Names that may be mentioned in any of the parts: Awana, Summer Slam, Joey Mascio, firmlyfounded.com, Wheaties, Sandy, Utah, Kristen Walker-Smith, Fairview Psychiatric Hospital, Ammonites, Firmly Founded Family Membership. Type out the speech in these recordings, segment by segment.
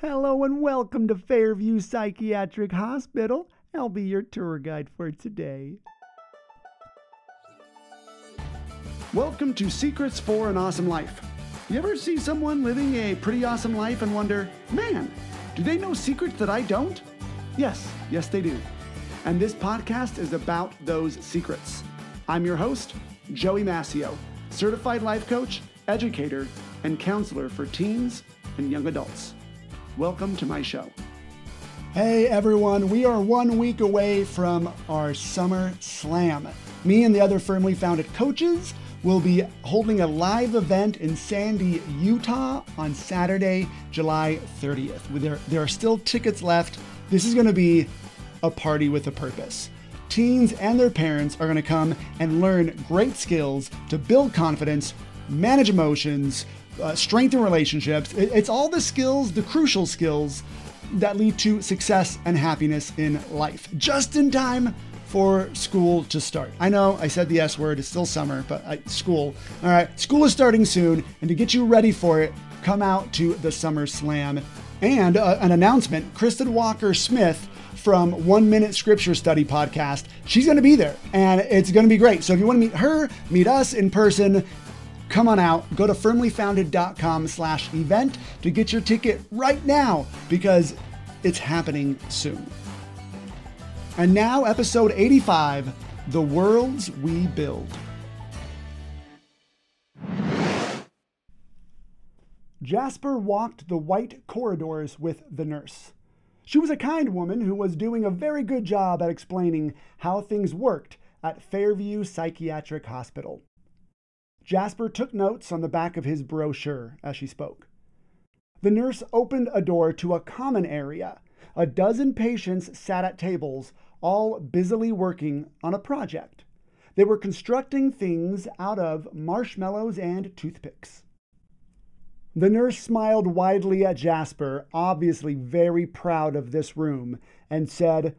Hello and welcome to Fairview Psychiatric Hospital. I'll be your tour guide for today. Welcome to Secrets for an Awesome Life. You ever see someone living a pretty awesome life and wonder, man, do they know secrets that I don't? Yes, they do. And this podcast is about those secrets. I'm your host, Joey Mascio, certified life coach, educator, and counselor for teens and young adults. Welcome to my show. Hey everyone, we are 1 week away from our Summer Slam. Me and the other Firmly Founded coaches will be holding a live event in Sandy, Utah on Saturday, July 30th. There are still tickets left. This is going to be a party with a purpose. Teens and their parents are going to come and learn great skills to build confidence, manage emotions, strengthen relationships. It's all the skills, the crucial skills that lead to success and happiness in life, just in time for school to start. I know I said the S word, it's still summer, but school. All right, school is starting soon, and to get you ready for it, come out to the Summer Slam. And an announcement, Kristen Walker-Smith from 1 Minute Scripture Study Podcast, she's going to be there, and it's going to be great. So if you want to meet her, meet us in person, come on out. Go to firmlyfounded.com/event to get your ticket right now because it's happening soon. And now episode 85, The Worlds We Build. Jasper walked the white corridors with the nurse. She was a kind woman who was doing a very good job at explaining how things worked at Fairview Psychiatric Hospital. Jasper took notes on the back of his brochure as she spoke. The nurse opened a door to a common area. 12 patients sat at tables, all busily working on a project. They were constructing things out of marshmallows and toothpicks. The nurse smiled widely at Jasper, obviously very proud of this room, and said,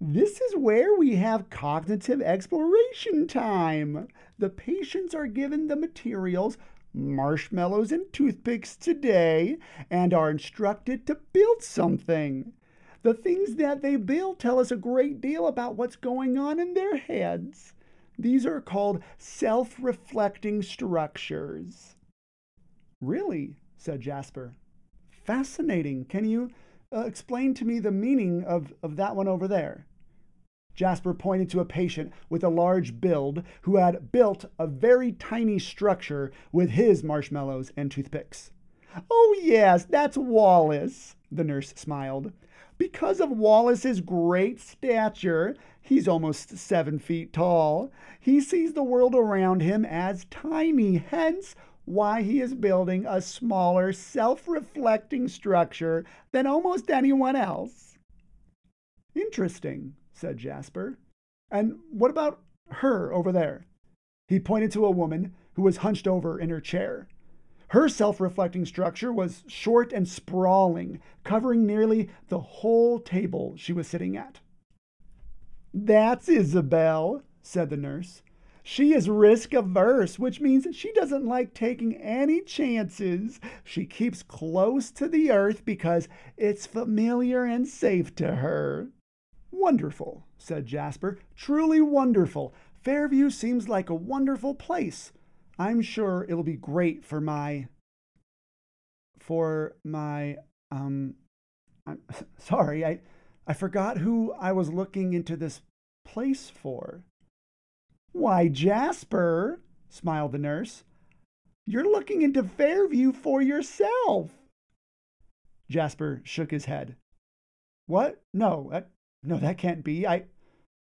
"This is where we have cognitive exploration time. The patients are given the materials, marshmallows and toothpicks today, and are instructed to build something. The things that they build tell us a great deal about what's going on in their heads. These are called self-reflecting structures." "Really?" said Jasper. "Fascinating. Can you explain to me the meaning of that one over there?" Jasper pointed to a patient with a large build who had built a very tiny structure with his marshmallows and toothpicks. "Oh yes, that's Wallace," the nurse smiled. "Because of Wallace's great stature, he's almost 7 feet tall, he sees the world around him as tiny, hence why he is building a smaller, self-reflecting structure than almost anyone else." "Interesting," said Jasper. "And what about her over there?" He pointed to a woman who was hunched over in her chair. Her self-reflecting structure was short and sprawling, covering nearly the whole table she was sitting at. "That's Isabel," said the nurse. "She is risk-averse, which means she doesn't like taking any chances. She keeps close to the earth because it's familiar and safe to her." "Wonderful," said Jasper. "Truly wonderful. Fairview seems like a wonderful place. I'm sure it'll be great for my... I forgot who I was looking into this place for." "Why, Jasper," smiled the nurse, "you're looking into Fairview for yourself." Jasper shook his head. "What? No, that can't be.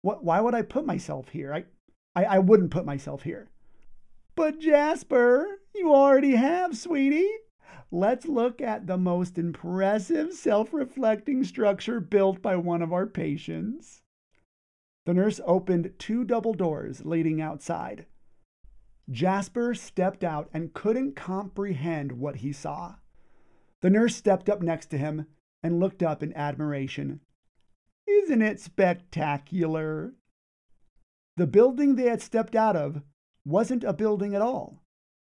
Why would I put myself here? I wouldn't put myself here." "But Jasper, you already have, sweetie. Let's look at the most impressive self-reflecting structure built by one of our patients." The nurse opened 2 double doors leading outside. Jasper stepped out and couldn't comprehend what he saw. The nurse stepped up next to him and looked up in admiration. "Isn't it spectacular?" The building they had stepped out of wasn't a building at all,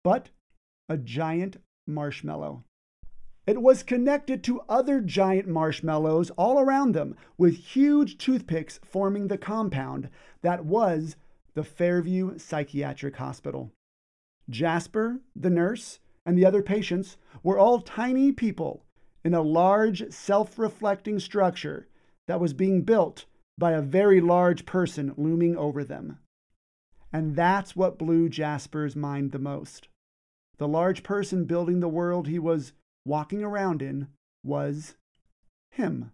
but a giant marshmallow. It was connected to other giant marshmallows all around them, with huge toothpicks forming the compound that was the Fairview Psychiatric Hospital. Jasper, the nurse, and the other patients were all tiny people in a large, self-reflecting structure that was being built by a very large person looming over them. And that's what blew Jasper's mind the most. The large person building the world he was walking around in was him.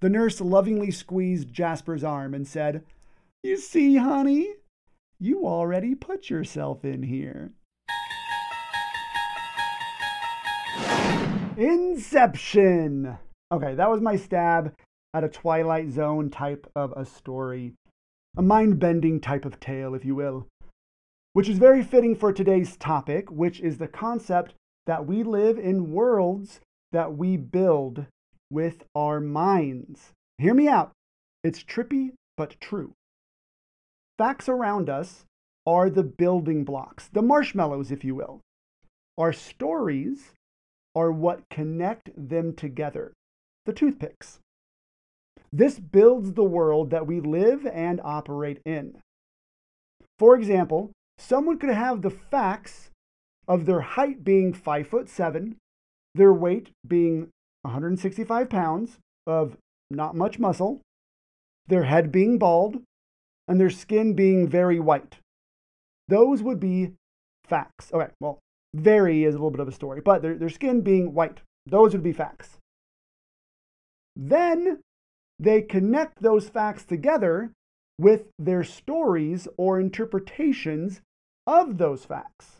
The nurse lovingly squeezed Jasper's arm and said, "You see, honey, you already put yourself in here." Inception! Okay, that was my stab at a Twilight Zone type of a story. A mind-bending type of tale, if you will. Which is very fitting for today's topic, which is the concept that we live in worlds that we build with our minds. Hear me out. It's trippy, but true. Facts around us are the building blocks, the marshmallows, if you will. Our stories are what connect them together, the toothpicks. This builds the world that we live and operate in. For example, someone could have the facts of their height being 5'7", their weight being 165 pounds of not much muscle, their head being bald, and their skin being very white. Those would be facts. Okay, well, very is a little bit of a story, but their skin being white, those would be facts. Then they connect those facts together with their stories or interpretations of those facts.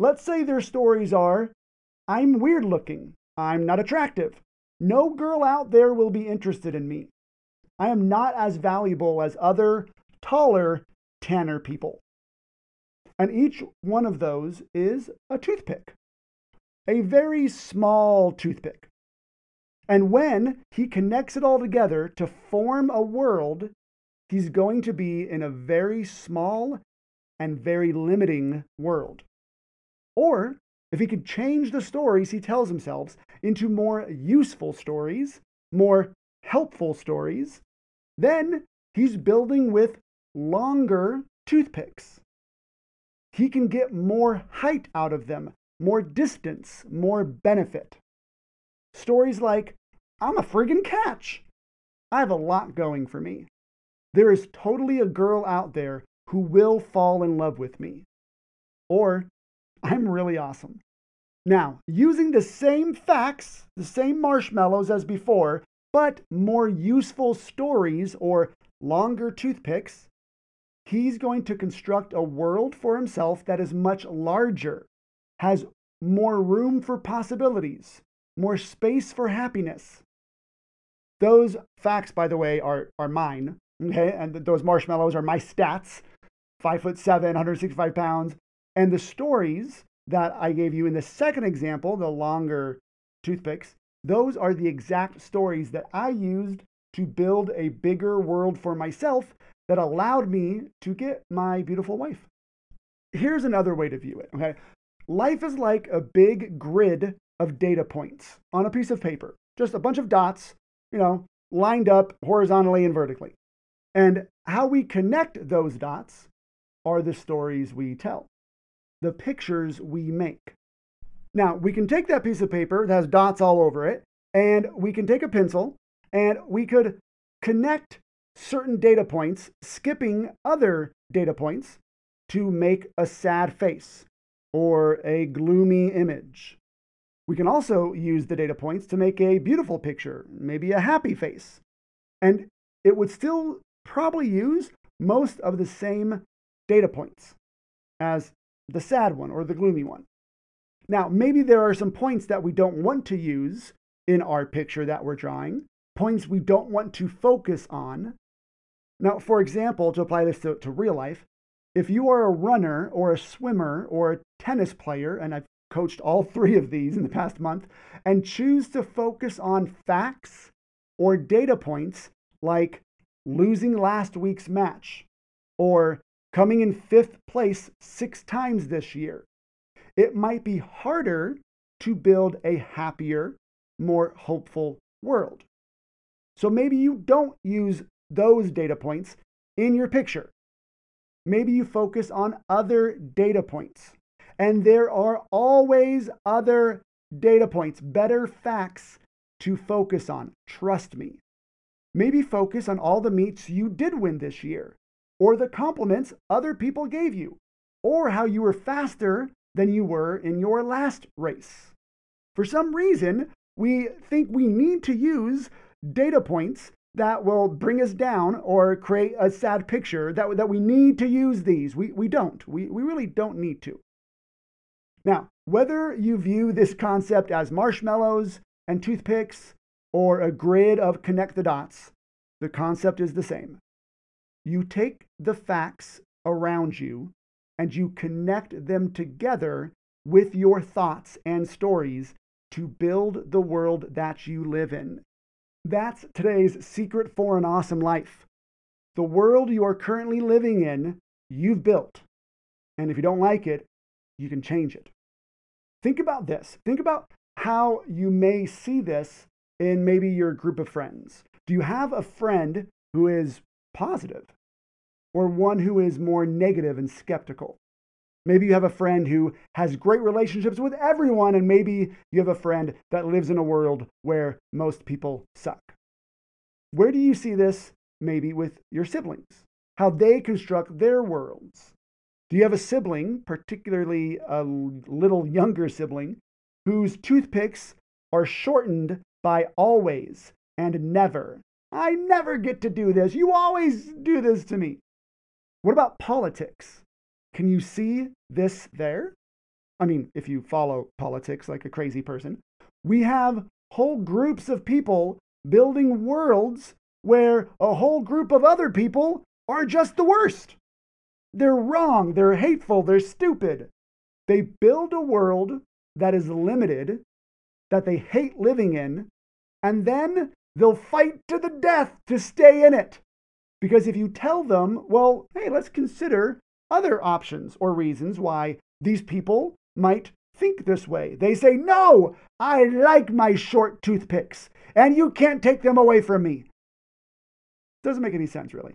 Let's say their stories are, I'm weird looking, I'm not attractive, no girl out there will be interested in me, I am not as valuable as other, taller, tanner people. And each one of those is a toothpick, a very small toothpick. And when he connects it all together to form a world, he's going to be in a very small and very limiting world. Or, if he could change the stories he tells himself into more useful stories, more helpful stories, then he's building with longer toothpicks. He can get more height out of them, more distance, more benefit. Stories like, I'm a friggin' catch. I have a lot going for me. There is totally a girl out there who will fall in love with me. Or, I'm really awesome. Now, using the same facts, the same marshmallows as before, but more useful stories or longer toothpicks, he's going to construct a world for himself that is much larger, has more room for possibilities, more space for happiness. Those facts, by the way, are mine. Okay, and those marshmallows are my stats, 5'7", 165 pounds. And the stories that I gave you in the second example, the longer toothpicks, those are the exact stories that I used to build a bigger world for myself that allowed me to get my beautiful wife. Here's another way to view it, okay? Life is like a big grid of data points on a piece of paper, just a bunch of dots, lined up horizontally and vertically. And how we connect those dots are the stories we tell, the pictures we make. Now, we can take that piece of paper that has dots all over it, and we can take a pencil, and we could connect certain data points, skipping other data points, to make a sad face or a gloomy image. We can also use the data points to make a beautiful picture, maybe a happy face. And it would still probably use most of the same data points as the sad one or the gloomy one. Now, maybe there are some points that we don't want to use in our picture that we're drawing, points we don't want to focus on. Now, for example, to apply this to real life, if you are a runner or a swimmer or a tennis player, and I've coached all three of these in the past month, and choose to focus on facts or data points like losing last week's match or coming in 5th place 6 times this year, it might be harder to build a happier, more hopeful world. So maybe you don't use those data points in your picture. Maybe you focus on other data points. And there are always other data points, better facts to focus on. Trust me. Maybe focus on all the meets you did win this year, or the compliments other people gave you, or how you were faster than you were in your last race. For some reason, we think we need to use data points that will bring us down or create a sad picture, that we need to use these. We don't. We really don't need to. Now, whether you view this concept as marshmallows and toothpicks or a grid of connect the dots, the concept is the same. You take the facts around you and you connect them together with your thoughts and stories to build the world that you live in. That's today's secret for an awesome life. The world you are currently living in, you've built. And if you don't like it, you can change it. Think about this. Think about how you may see this in maybe your group of friends. Do you have a friend who is positive, or one who is more negative and skeptical? Maybe you have a friend who has great relationships with everyone, and maybe you have a friend that lives in a world where most people suck. Where do you see this maybe with your siblings? How they construct their worlds? Do you have a sibling, particularly a little younger sibling, whose toothpicks are shortened by always and never? I never get to do this. You always do this to me. What about politics? Can you see this there? I mean, if you follow politics like a crazy person, we have whole groups of people building worlds where a whole group of other people are just the worst. They're wrong, they're hateful, they're stupid. They build a world that is limited, that they hate living in, and then they'll fight to the death to stay in it. Because if you tell them, well, hey, let's consider other options or reasons why these people might think this way, they say, no, I like my short toothpicks, and you can't take them away from me. Doesn't make any sense, really.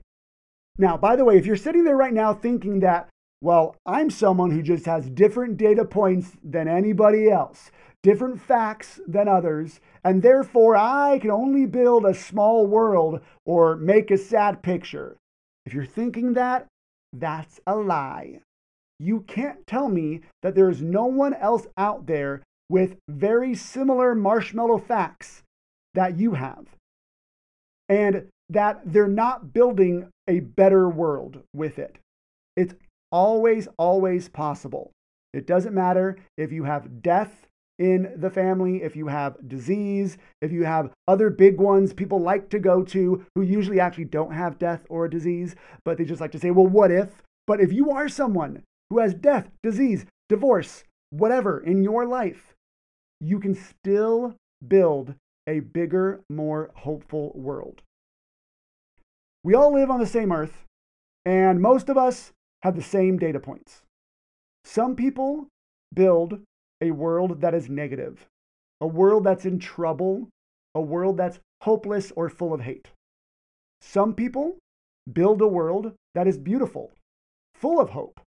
Now, by the way, if you're sitting there right now thinking that, well, I'm someone who just has different data points than anybody else, different facts than others, and therefore I can only build a small world or make a sad picture. If you're thinking that, that's a lie. You can't tell me that there is no one else out there with very similar marshmallow facts that you have, and that they're not building a better world with it. It's always, always possible. It doesn't matter if you have death in the family, if you have disease, if you have other big ones people like to go to who usually actually don't have death or disease, but they just like to say, well, what if? But if you are someone who has death, disease, divorce, whatever in your life, you can still build a bigger, more hopeful world. We all live on the same earth, and most of us have the same data points. Some people build a world that is negative, a world that's in trouble, a world that's hopeless or full of hate. Some people build a world that is beautiful, full of hope,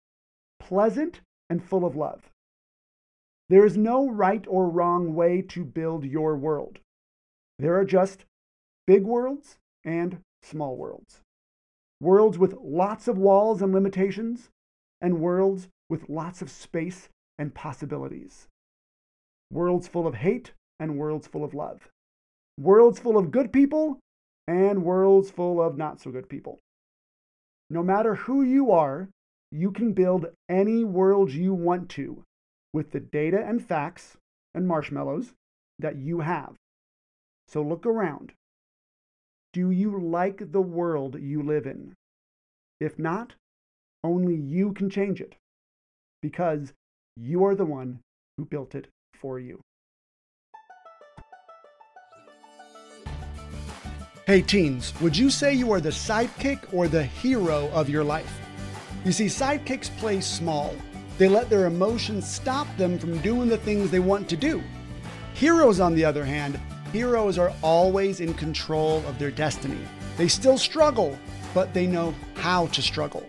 pleasant, and full of love. There is no right or wrong way to build your world. There are just big worlds and small worlds. Worlds with lots of walls and limitations, and worlds with lots of space and possibilities. Worlds full of hate and worlds full of love. Worlds full of good people and worlds full of not so good people. No matter who you are, you can build any world you want to with the data and facts and marshmallows that you have. So look around. Do you like the world you live in? If not, only you can change it, because you are the one who built it for you. Hey teens, would you say you are the sidekick or the hero of your life? You see, sidekicks play small. They let their emotions stop them from doing the things they want to do. Heroes, on the other hand, heroes are always in control of their destiny. They still struggle, but they know how to struggle.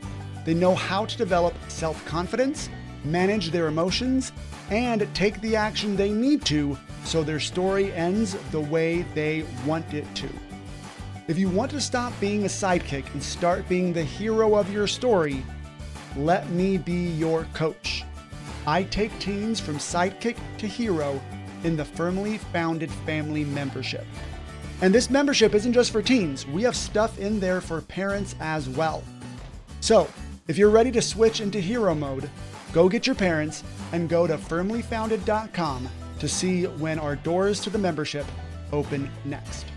They know how to develop self-confidence, manage their emotions, and take the action they need to so their story ends the way they want it to. If you want to stop being a sidekick and start being the hero of your story, let me be your coach. I take teens from sidekick to hero in the Firmly Founded Family Membership. And this membership isn't just for teens. We have stuff in there for parents as well. So if you're ready to switch into hero mode, go get your parents and go to firmlyfounded.com to see when our doors to the membership open next.